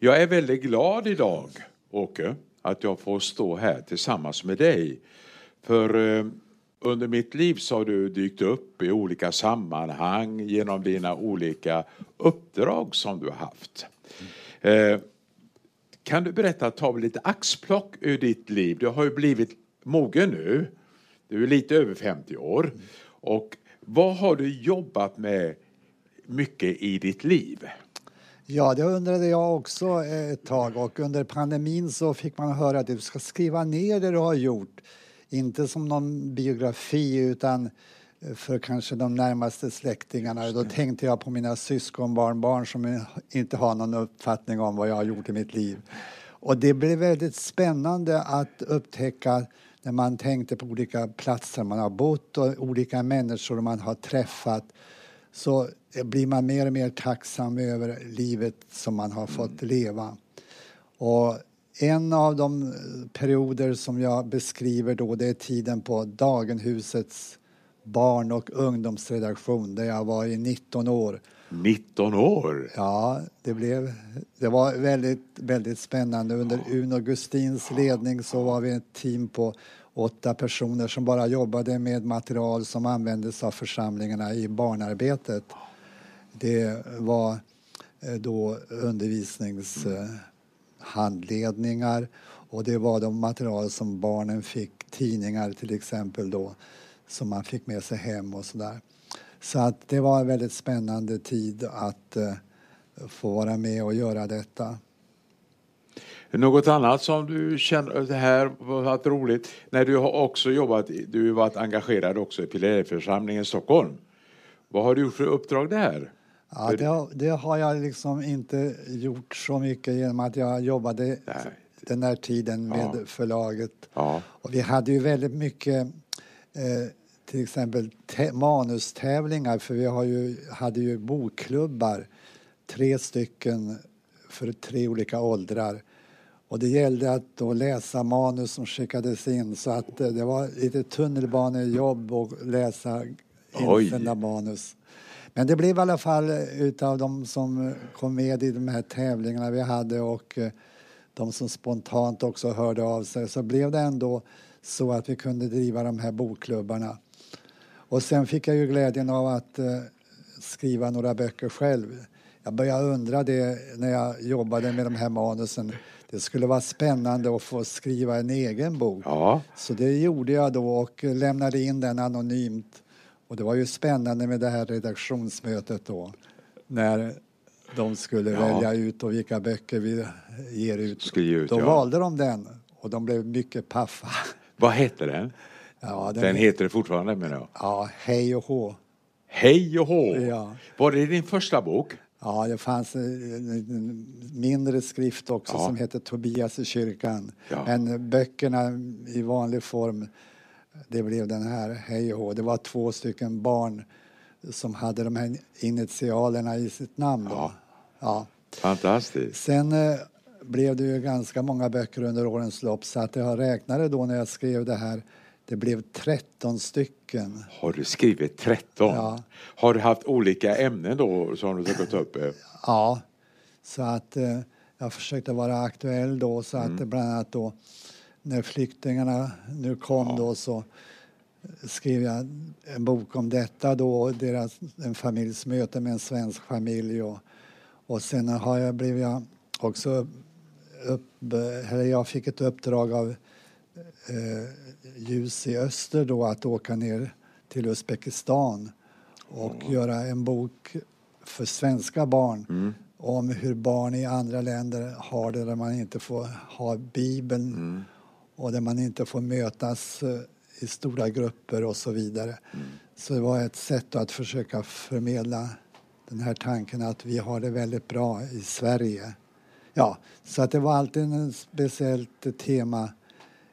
Jag är väldigt glad idag, Åke, att jag får stå här tillsammans med dig. För under mitt liv så har du dykt upp i olika sammanhang genom dina olika uppdrag som du har haft. Kan du berätta, ta lite axplock ur ditt liv? Du har ju blivit mogen nu. Du är lite över 50 år. Och vad har du jobbat med mycket i ditt liv? Ja, det undrade jag också ett tag. Och under pandemin så fick man höra att du ska skriva ner det du har gjort. Inte som någon biografi utan för kanske de närmaste släktingarna. Då tänkte jag på mina syskon, barnbarn som inte har någon uppfattning om vad jag har gjort i mitt liv. Och det blev väldigt spännande att upptäcka när man tänkte på olika platser man har bott och olika människor man har träffat. Så blir man mer och mer tacksam över livet som man har fått leva. Och en av de perioder som jag beskriver då, det är tiden på Dagenhusets barn- och ungdomsredaktion där jag var i 19 år. 19 år? Ja, det var väldigt, väldigt spännande. Under Uno Augustins ledning så var vi ett team på 8 personer som bara jobbade med material som användes av församlingarna i barnarbetet. Det var då undervisningshandledningar och det var de material som barnen fick, tidningar till exempel då, som man fick med sig hem och sådär. Så att det var en väldigt spännande tid att få vara med och göra detta. Något annat som du känner det här var roligt? När du har också jobbat, du har varit engagerad också i PILF-församlingen Stockholm. Vad har du gjort för uppdrag där? Ja, det har jag liksom inte gjort så mycket genom att jag jobbade den här tiden med förlaget. Ja. Och vi hade ju väldigt mycket till exempel manustävlingar, för vi hade ju bokklubbar, 3 stycken för 3 olika åldrar. Och det gällde att då läsa manus som skickades in, så att det var lite tunnelbanejobb att läsa insända manus. Men det blev i alla fall utav de som kom med i de här tävlingarna vi hade och de som spontant också hörde av sig, så blev det ändå så att vi kunde driva de här bokklubbarna. Och sen fick jag ju glädjen av att skriva några böcker själv. Jag började undra det när jag jobbade med de här manusen. Det skulle vara spännande att få skriva en egen bok. Ja. Så det gjorde jag då och lämnade in den anonymt. Och det var ju spännande med det här redaktionsmötet då. När de skulle välja ut och vilka böcker vi ger ut. Då valde de den och de blev mycket paffa. Vad heter den? Ja, den heter det fortfarande, menar jag. Ja, Hejoho. Hejoho? Ja. Var det din första bok? Ja, det fanns en mindre skrift också som heter Tobias i kyrkan. Ja. Men böckerna i vanlig form, det blev den här Hejoho. Det var 2 stycken barn som hade de här initialerna i sitt namn. Då. Ja. Ja. Fantastiskt. Sen blev det ju ganska många böcker under årens lopp, så att jag räknade då när jag skrev det här. Det blev 13 stycken. Har du skrivit 13? Ja. Har du haft olika ämnen då som du tagit upp? Ja, så att jag försökte vara aktuell då, så att bland annat då när flyktingarna nu kom då, så skrev jag en bok om detta då, en familjs möte med en svensk familj och sen jag fick ett uppdrag av Ljus i Öster då, att åka ner till Uzbekistan och göra en bok för svenska barn om hur barn i andra länder har det, där man inte får ha Bibeln och där man inte får mötas i stora grupper och så vidare. Så det var ett sätt att försöka förmedla den här tanken att vi har det väldigt bra i Sverige. Ja, så att det var alltid en speciellt tema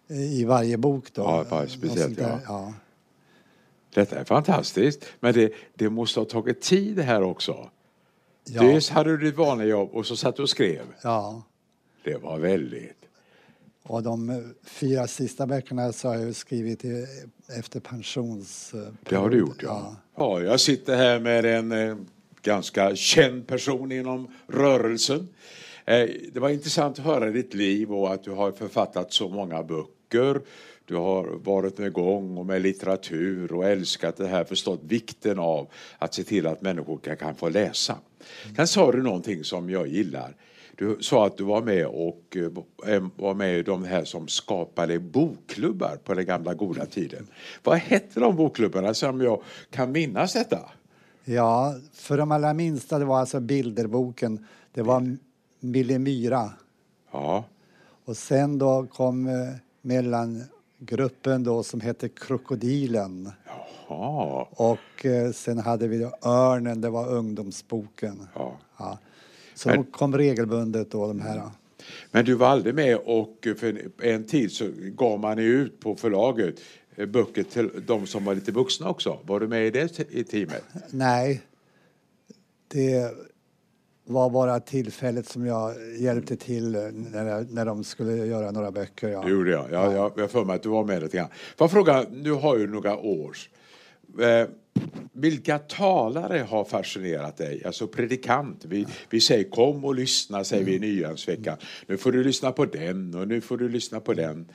i varje bok då. Ja, speciellt, ja. Detta är fantastiskt. Men det måste ha tagit tid här också. Ja. Dels hade du ditt vanliga jobb och så satt du och skrev. Ja. Det var väldigt. Och de 4 sista veckorna så har jag skrivit efter pensionsperiod. Det har du gjort, ja. Jag sitter här med en ganska känd person inom rörelsen. Det var intressant att höra ditt liv och att du har författat så många böcker. Du har varit med gång och med litteratur och älskat det här, förstått vikten av att se till att människor kan få läsa. Sen sa du någonting som jag gillar. Du sa att du var med de här som skapade bokklubbar på den gamla goda tiden. Vad hette de bokklubbarna som jag kan minnas detta? Ja, för de allra minsta, det var alltså bilderboken. Det var Millimyra. Ja. Och sen då kom mellangruppen då som hette Krokodilen. Jaha. Och sen hade vi då Örnen, det var ungdomsboken. Ja. Ja. Så de kom regelbundet då, de här. Men du var aldrig med, och för en tid så gav man ju ut på förlaget böcker till de som var lite vuxna också. Var du med i det i teamet? Nej, det var bara tillfället som jag hjälpte till när de skulle göra några böcker. Ja. Det gjorde jag. Jag för mig att du var med lite grann. Får jag fråga, nu har ju några års... Vilka talare har fascinerat dig? Alltså predikant. Vi säger kom och lyssna, säger vi i Nyhetsveckan. Nu får du lyssna på den och nu får du lyssna på den.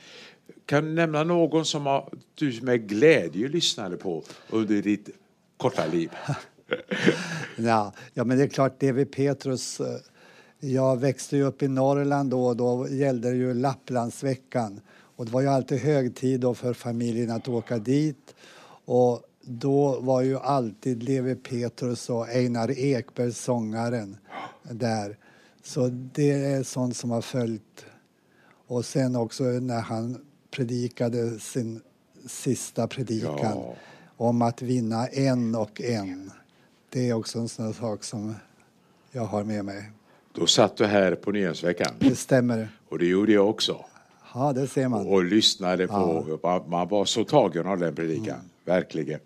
Kan du nämna någon som du med glädje lyssnade på under ditt korta liv? Ja, men det är klart, Lewi Pethrus. Jag växte ju upp i Norrland då gällde det ju Lapplandsveckan. Och det var ju alltid högtid då för familjen att åka dit. Och då var ju alltid Lewi Pethrus och Einar Ekberg, sångaren, där. Så det är sånt som har följt. Och sen också när han predikade sin sista predikan om att vinna en och en. Det är också en sån sak som jag har med mig. Då satt du här på Nyhetsveckan. Det stämmer. Och det gjorde jag också. Ja, det ser man. Och lyssnade på. Man var så tagen av den predikan. Verkligen.